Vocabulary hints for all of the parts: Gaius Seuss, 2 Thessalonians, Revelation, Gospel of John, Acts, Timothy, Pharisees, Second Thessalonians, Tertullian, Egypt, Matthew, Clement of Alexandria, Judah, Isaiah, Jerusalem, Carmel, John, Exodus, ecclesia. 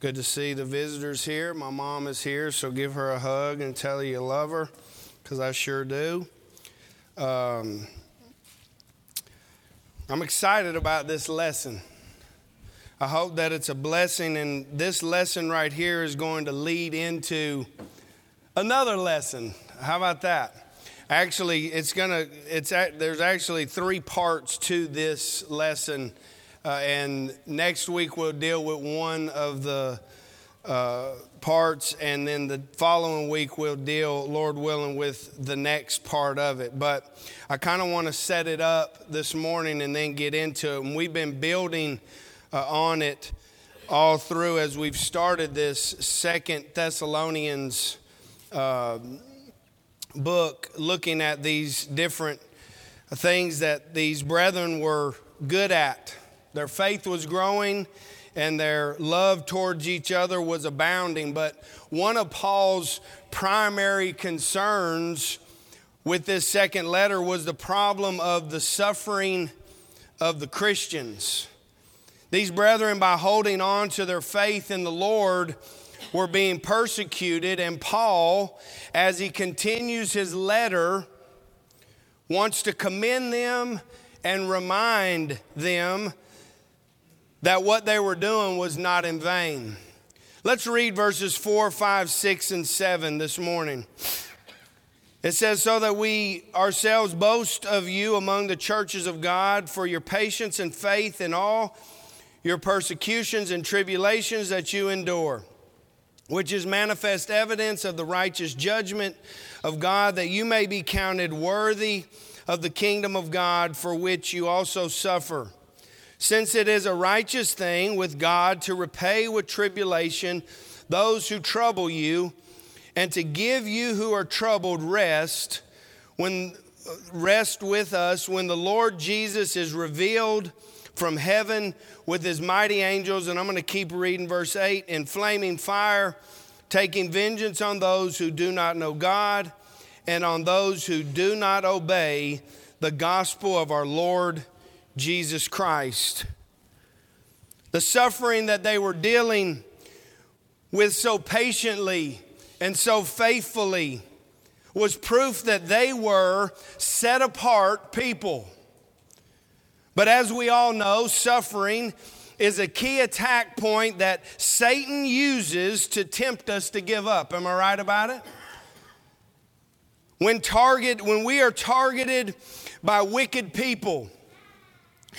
Good to see the visitors here. My mom is here, so give her a hug and tell her you love her, because I sure do. I'm excited about this lesson. I hope that it's a blessing, and this lesson right here is going to lead into another lesson. How about that? Actually, there's actually three parts to this lesson, and next week we'll deal with one of the parts, and then the following week we'll deal, Lord willing, with the next part of it. But I kind of want to set it up this morning and then get into it. And we've been building on it all through as we've started this Second Thessalonians book, looking at these different things that these brethren were good at. Their faith was growing and their love towards each other was abounding. But one of Paul's primary concerns with this second letter was the problem of the suffering of the Christians. These brethren, by holding on to their faith in the Lord, were being persecuted. And Paul, as he continues his letter, wants to commend them and remind them that what they were doing was not in vain. Let's read verses 4, 5, 6, and 7 this morning. It says, "So that we ourselves boast of you among the churches of God for your patience and faith in all your persecutions and tribulations that you endure, which is manifest evidence of the righteous judgment of God, that you may be counted worthy of the kingdom of God, for which you also suffer. Since it is a righteous thing with God to repay with tribulation those who trouble you, and to give you who are troubled rest with us when the Lord Jesus is revealed from heaven with his mighty angels." And I'm going to keep reading verse 8. "In flaming fire, taking vengeance on those who do not know God and on those who do not obey the gospel of our Lord Jesus Christ." The suffering that they were dealing with so patiently and so faithfully was proof that they were set apart people. But as we all know, suffering is a key attack point that Satan uses to tempt us to give up. Am I right about it? When we are targeted by wicked people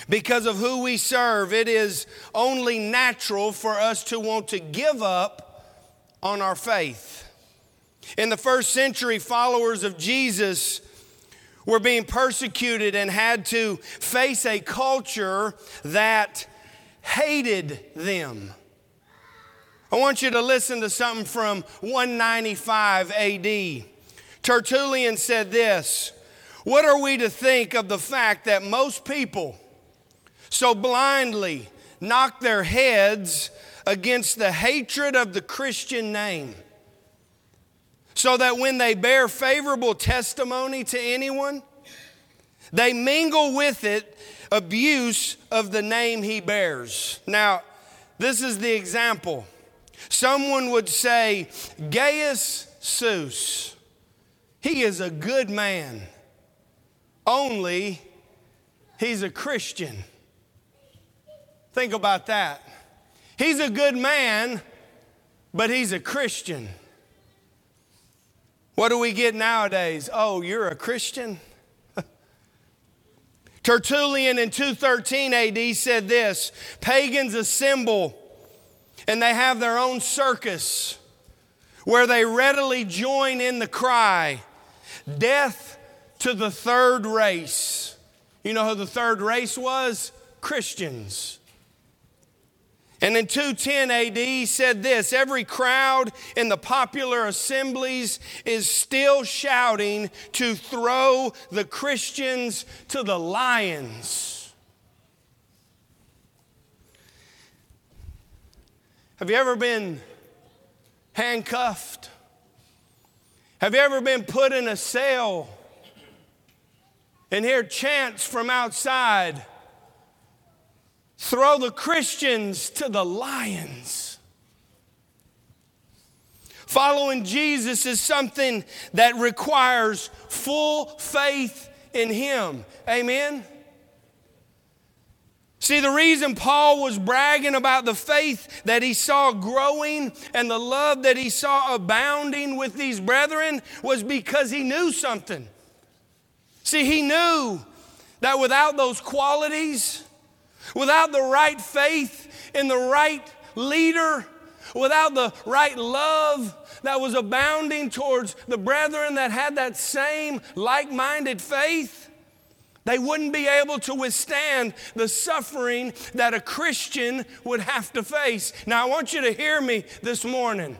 because of who we serve, it is only natural for us to want to give up on our faith. In the first century, followers of Jesus were being persecuted and had to face a culture that hated them. I want you to listen to something from 195 AD. Tertullian said this, "What are we to think of the fact that most people so blindly knock their heads against the hatred of the Christian name? So that when they bear favorable testimony to anyone, they mingle with it abuse of the name he bears." Now, this is the example. Someone would say, "Gaius Seuss, he is a good man, only he's a Christian." Think about that. He's a good man, but he's a Christian. What do we get nowadays? "Oh, you're a Christian?" Tertullian in 213 AD said this, "Pagans assemble and they have their own circus where they readily join in the cry, 'Death to the third race.'" You know who the third race was? Christians. And in 210 AD, he said this, "Every crowd in the popular assemblies is still shouting to throw the Christians to the lions." Have you ever been handcuffed? Have you ever been put in a cell and hear chants from outside, "Throw the Christians to the lions"? Following Jesus is something that requires full faith in Him. Amen? See, the reason Paul was bragging about the faith that he saw growing and the love that he saw abounding with these brethren was because he knew something. See, he knew that without those qualities, without the right faith in the right leader, without the right love that was abounding towards the brethren that had that same like-minded faith, they wouldn't be able to withstand the suffering that a Christian would have to face. Now, I want you to hear me this morning.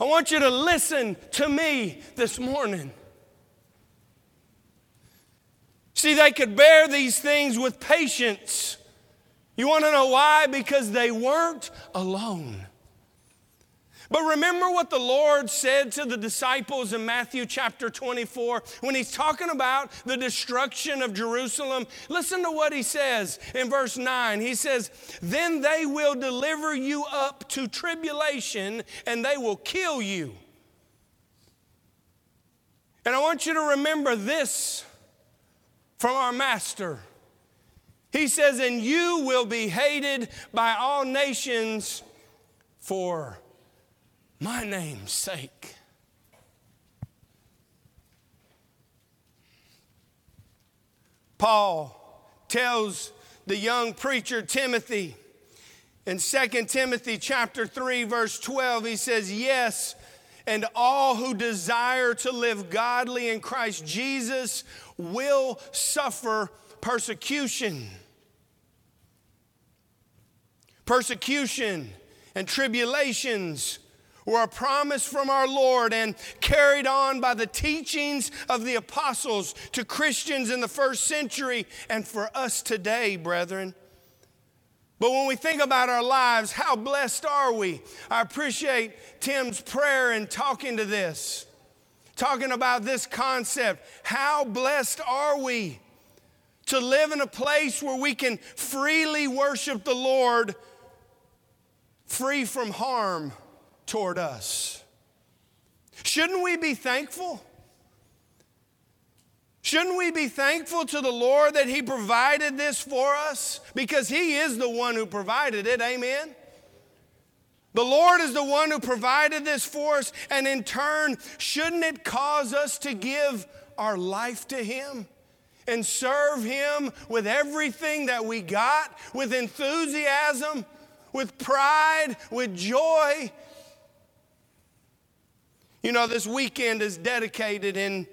I want you to listen to me this morning. See, they could bear these things with patience. You want to know why? Because they weren't alone. But remember what the Lord said to the disciples in Matthew chapter 24 when He's talking about the destruction of Jerusalem. Listen to what He says in verse 9. He says, "Then they will deliver you up to tribulation, and they will kill you." And I want you to remember this from our Master. He says, "And you will be hated by all nations for My name's sake." Paul tells the young preacher Timothy in 2 Timothy chapter 3 verse 12, he says, "Yes, and all who desire to live godly in Christ Jesus will suffer persecution." Persecution and tribulations were a promise from our Lord and carried on by the teachings of the apostles to Christians in the first century and for us today, brethren. But when we think about our lives, how blessed are we? I appreciate Tim's prayer and talking about this concept. How blessed are we to live in a place where we can freely worship the Lord, free from harm toward us. Shouldn't we be thankful? Shouldn't we be thankful to the Lord that He provided this for us? Because He is the one who provided it, amen? The Lord is the one who provided this for us, and in turn, shouldn't it cause us to give our life to Him and serve Him with everything that we got, with enthusiasm, with pride, with joy? You know, this weekend is dedicated in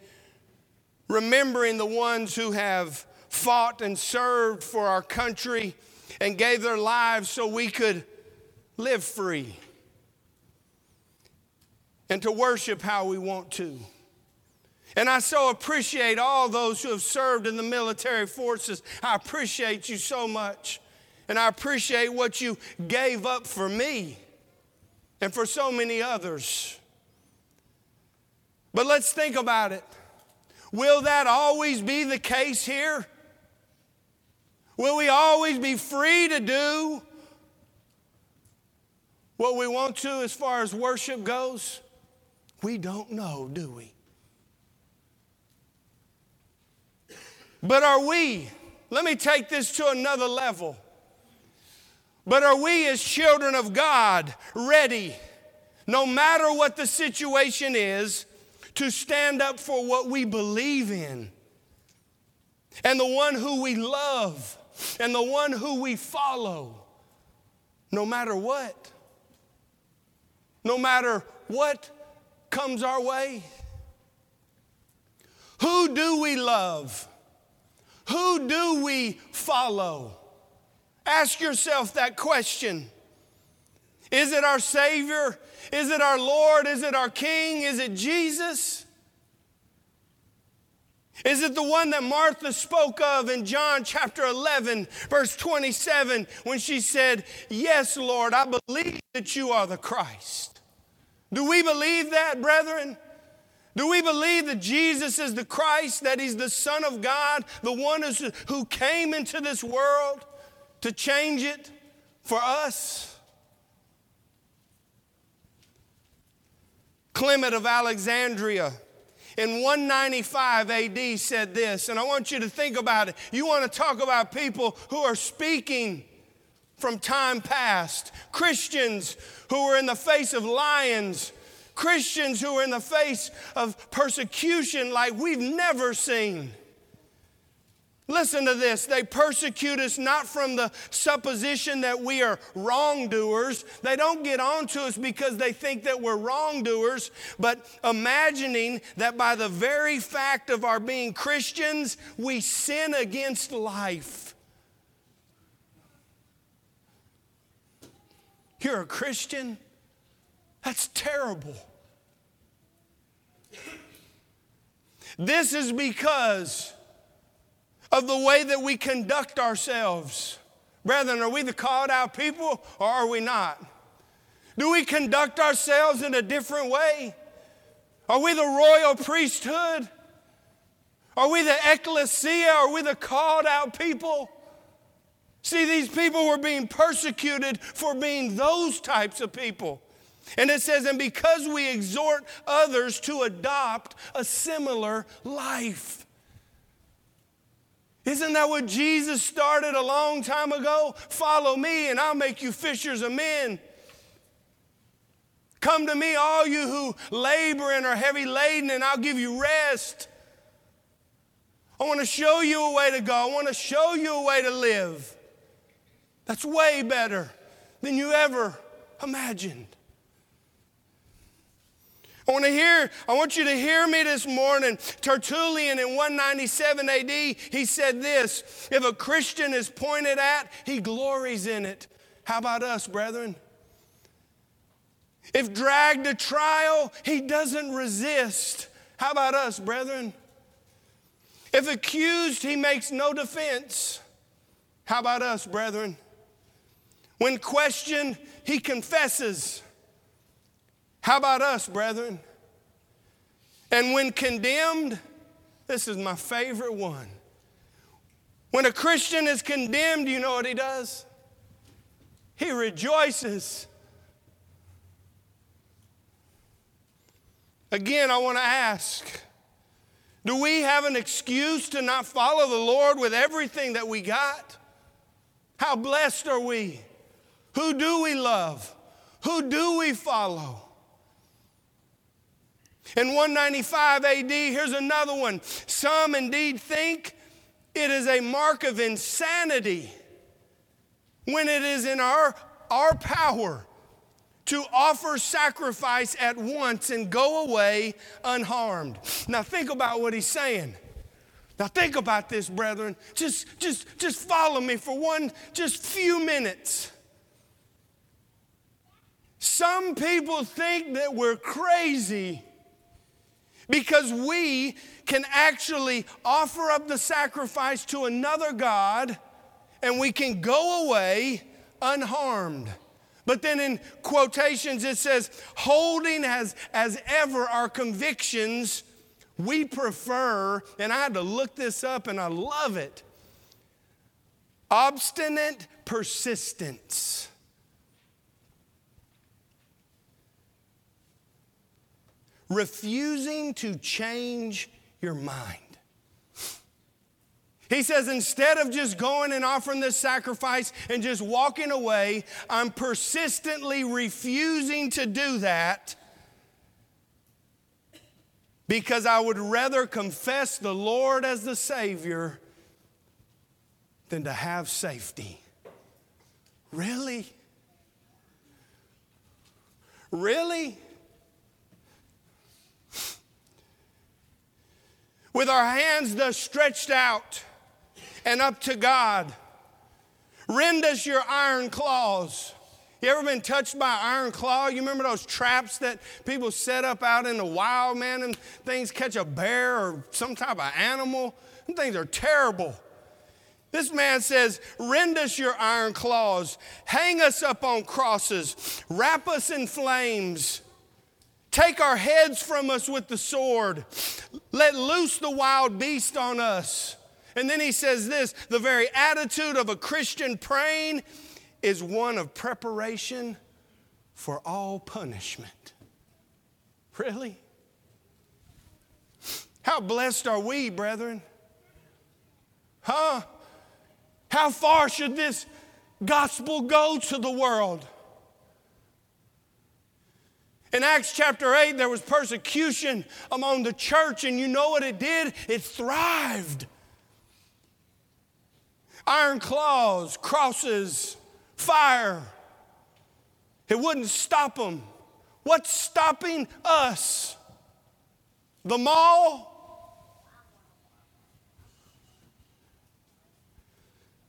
remembering the ones who have fought and served for our country and gave their lives so we could live free and to worship how we want to. And I so appreciate all those who have served in the military forces. I appreciate you so much. And I appreciate what you gave up for me and for so many others. But let's think about it. Will that always be the case here? Will we always be free to do what we want to as far as worship goes? We don't know, do we? But are we, let me take this to another level, but are we as children of God ready, no matter what the situation is, to stand up for what we believe in and the one who we love and the one who we follow, no matter what? No matter what comes our way? Who do we love? Who do we follow? Ask yourself that question. Is it our Savior? Is it our Lord? Is it our King? Is it Jesus? Is it the one that Martha spoke of in John chapter 11, verse 27, when she said, "Yes, Lord, I believe that you are the Christ"? Do we believe that, brethren? Do we believe that Jesus is the Christ, that He's the Son of God, the one who came into this world to change it for us? Clement of Alexandria in 195 AD said this, and I want you to think about it. You want to talk about people who are speaking from time past, Christians who were in the face of lions, Christians who were in the face of persecution like we've never seen. Listen to this. They persecute us not from the supposition that we are wrongdoers. They don't get on to us because they think that we're wrongdoers, but imagining that by the very fact of our being Christians, we sin against life. You're a Christian? That's terrible. This is because of the way that we conduct ourselves. Brethren, are we the called out people or are we not? Do we conduct ourselves in a different way? Are we the royal priesthood? Are we the ecclesia? Are we the called out people? See, these people were being persecuted for being those types of people. And it says, and because we exhort others to adopt a similar life. Isn't that what Jesus started a long time ago? Follow me and I'll make you fishers of men. Come to me, all you who labor and are heavy laden, and I'll give you rest. I want to show you a way to go. I want to show you a way to live. That's way better than you ever imagined. I want you to hear me this morning. Tertullian in 197 AD, he said this, if a Christian is pointed at, he glories in it. How about us, brethren? If dragged to trial, he doesn't resist. How about us, brethren? If accused, he makes no defense. How about us, brethren? When questioned, he confesses. How about us, brethren? And when condemned, this is my favorite one. When a Christian is condemned, you know what he does? He rejoices. Again, I want to ask, do we have an excuse to not follow the Lord with everything that we got? How blessed are we? Who do we love? Who do we follow? In 195 AD, here's another one. Some indeed think it is a mark of insanity when it is in our power to offer sacrifice at once and go away unharmed. Now think about what he's saying. Now think about this, brethren. Just follow me for just few minutes. Some people think that we're crazy because we can actually offer up the sacrifice to another God and we can go away unharmed. But then in quotations it says, holding as ever our convictions, we prefer, and I had to look this up and I love it, obstinate persistence. Refusing to change your mind. He says, instead of just going and offering this sacrifice and just walking away, I'm persistently refusing to do that because I would rather confess the Lord as the Savior than to have safety. Really? Really? With our hands thus stretched out and up to God, rend us your iron claws. You ever been touched by an iron claw? You remember those traps that people set up out in the wild, man, and things catch a bear or some type of animal? Them things are terrible. This man says, rend us your iron claws, hang us up on crosses, wrap us in flames. Take our heads from us with the sword. Let loose the wild beast on us. And then he says this, the very attitude of a Christian praying is one of preparation for all punishment. Really? How blessed are we, brethren? Huh? How far should this gospel go to the world? In Acts chapter 8, there was persecution among the church, and you know what it did? It thrived. Iron claws, crosses, fire. It wouldn't stop them. What's stopping us? The mall?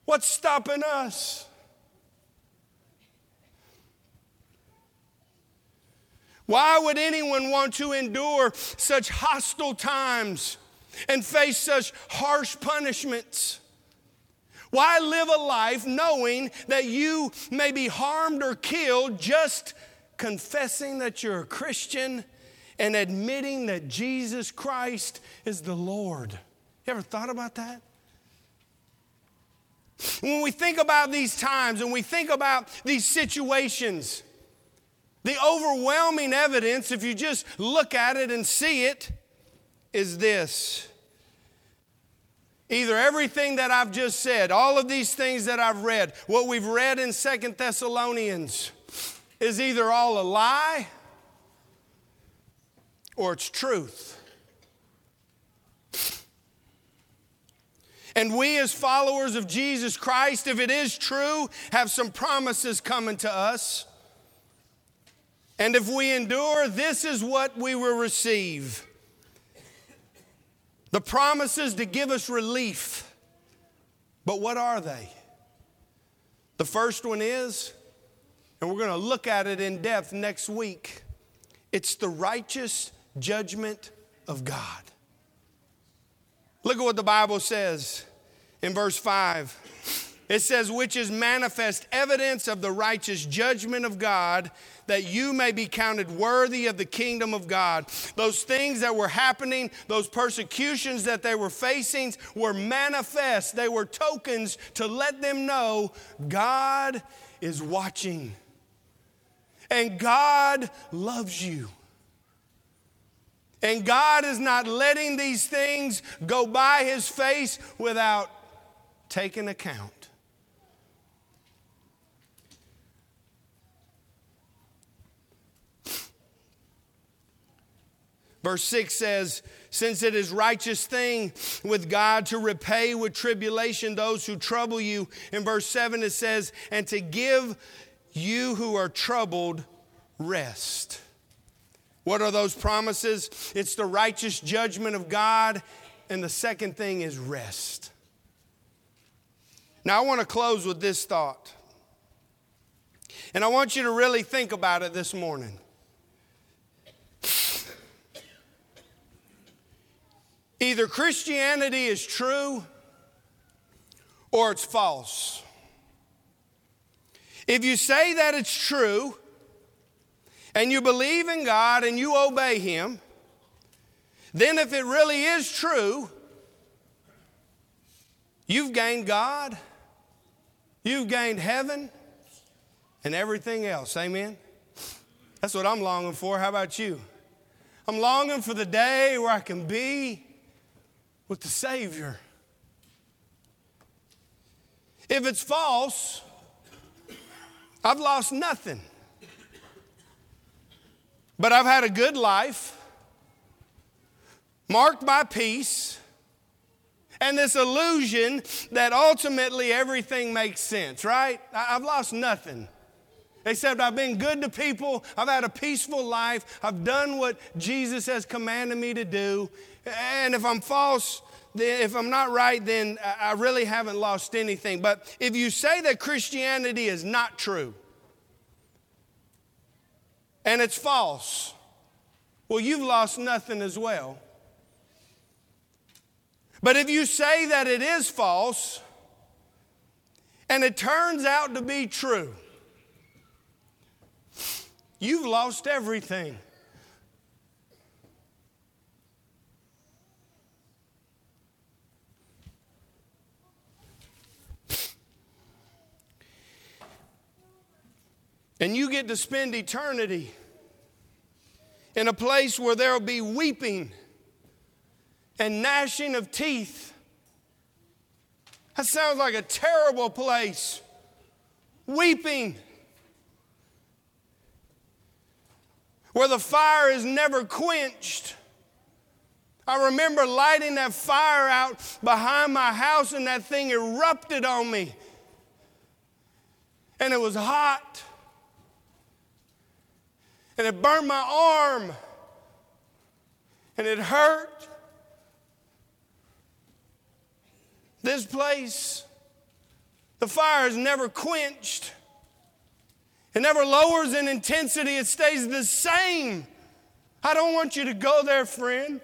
What's stopping us? Why would anyone want to endure such hostile times and face such harsh punishments? Why live a life knowing that you may be harmed or killed, just confessing that you're a Christian and admitting that Jesus Christ is the Lord? You ever thought about that? When we think about these times and we think about these situations, the overwhelming evidence, if you just look at it and see it, is this. Either everything that I've just said, all of these things that I've read, what we've read in Second Thessalonians is either all a lie or it's truth. And we as followers of Jesus Christ, if it is true, have some promises coming to us. And if we endure, this is what we will receive. The promises to give us relief. But what are they? The first one is, and we're going to look at it in depth next week, it's the righteous judgment of God. Look at what the Bible says in verse 5. It says, which is manifest evidence of the righteous judgment of God, that you may be counted worthy of the kingdom of God. Those things that were happening, those persecutions that they were facing were manifest. They were tokens to let them know God is watching and God loves you. And God is not letting these things go by his face without taking account. Verse 6 says, since it is righteous thing with God to repay with tribulation those who trouble you. In verse 7 it says, and to give you who are troubled rest. What are those promises? It's the righteous judgment of God. And the second thing is rest. Now I want to close with this thought. And I want you to really think about it this morning. Either Christianity is true or it's false. If you say that it's true and you believe in God and you obey Him, then if it really is true, you've gained God, you've gained heaven, and everything else. Amen? That's what I'm longing for. How about you? I'm longing for the day where I can be with the Savior. If it's false, I've lost nothing. But I've had a good life, marked by peace, and this illusion that ultimately everything makes sense, right? I've lost nothing. Except I've been good to people, I've had a peaceful life, I've done what Jesus has commanded me to do. And if I'm false, if I'm not right, then I really haven't lost anything. But if you say that Christianity is not true and it's false, well, you've lost nothing as well. But if you say that it is false and it turns out to be true, you've lost everything. And you get to spend eternity in a place where there will be weeping and gnashing of teeth. That sounds like a terrible place. Weeping. Where the fire is never quenched. I remember lighting that fire out behind my house and that thing erupted on me. And it was hot. And it burned my arm. And it hurt. This place, the fire is never quenched. It never lowers in intensity. It stays the same. I don't want you to go there, friend.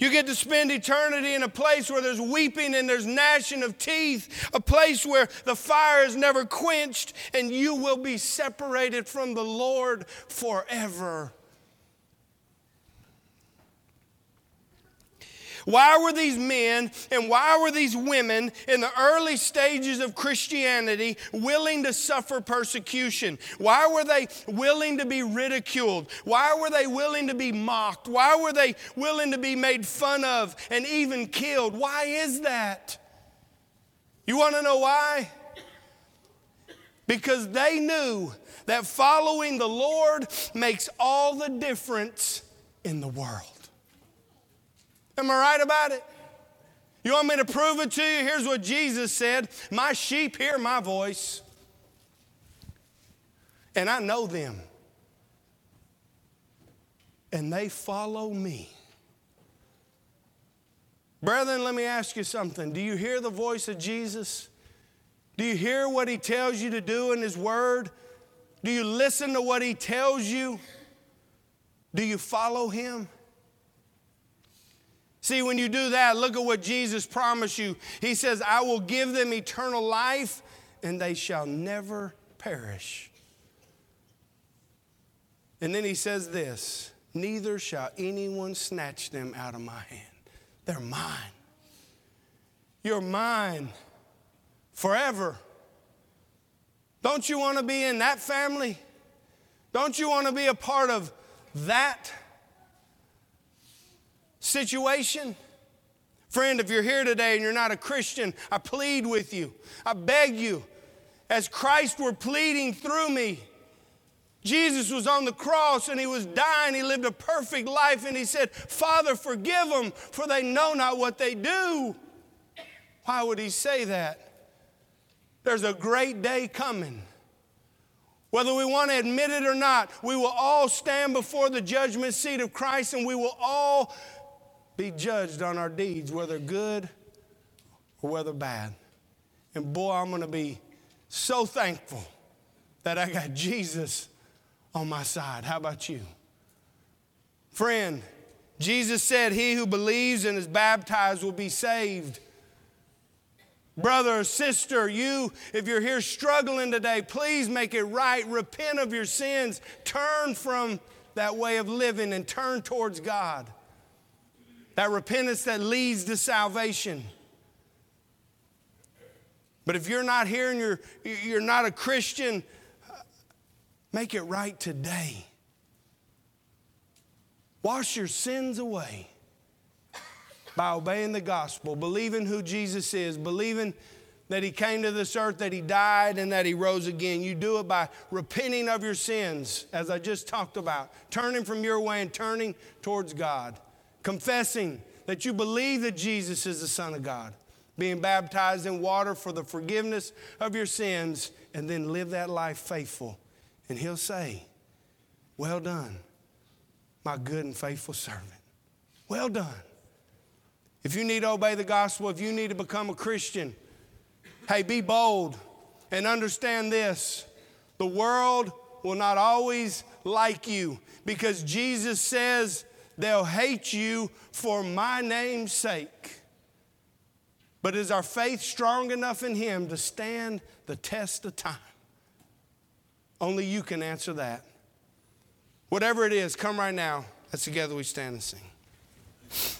You get to spend eternity in a place where there's weeping and there's gnashing of teeth, a place where the fire is never quenched, and you will be separated from the Lord forever. Why were these men and why were these women in the early stages of Christianity willing to suffer persecution? Why were they willing to be ridiculed? Why were they willing to be mocked? Why were they willing to be made fun of and even killed? Why is that? You want to know why? Because they knew that following the Lord makes all the difference in the world. Am I right about it? You want me to prove it to you? Here's what Jesus said. My sheep hear my voice, and I know them, and they follow me. Brethren, let me ask you something. Do you hear the voice of Jesus? Do you hear what he tells you to do in his word? Do you listen to what he tells you? Do you follow him? See, when you do that, look at what Jesus promised you. He says, I will give them eternal life, and they shall never perish. And then he says this, neither shall anyone snatch them out of my hand. They're mine. You're mine forever. Don't you want to be in that family? Don't you want to be a part of that situation? Friend, if you're here today and you're not a Christian, I plead with you. I beg you, as Christ were pleading through me, Jesus was on the cross and he was dying. He lived a perfect life and he said, Father, forgive them, for they know not what they do. Why would he say that? There's a great day coming. Whether we want to admit it or not, we will all stand before the judgment seat of Christ, and we will all be judged on our deeds, whether good or whether bad. And boy, I'm going to be so thankful that I got Jesus on my side. How about you? Friend, Jesus said, he who believes and is baptized will be saved. Brother or sister, you, if you're here struggling today, please make it right. Repent of your sins. Turn from that way of living and turn towards God. That repentance that leads to salvation. But if you're not here and you're not a Christian, make it right today. Wash your sins away by obeying the gospel, believing who Jesus is, believing that he came to this earth, that he died, and that he rose again. You do it by repenting of your sins, as I just talked about, turning from your way and turning towards God. Confessing that you believe that Jesus is the Son of God, being baptized in water for the forgiveness of your sins, and then live that life faithful. And he'll say, well done, my good and faithful servant. Well done. If you need to obey the gospel, if you need to become a Christian, hey, be bold and understand this. The world will not always like you, because Jesus says, they'll hate you for my name's sake. But is our faith strong enough in him to stand the test of time? Only you can answer that. Whatever it is, come right now. Let's together we stand and sing.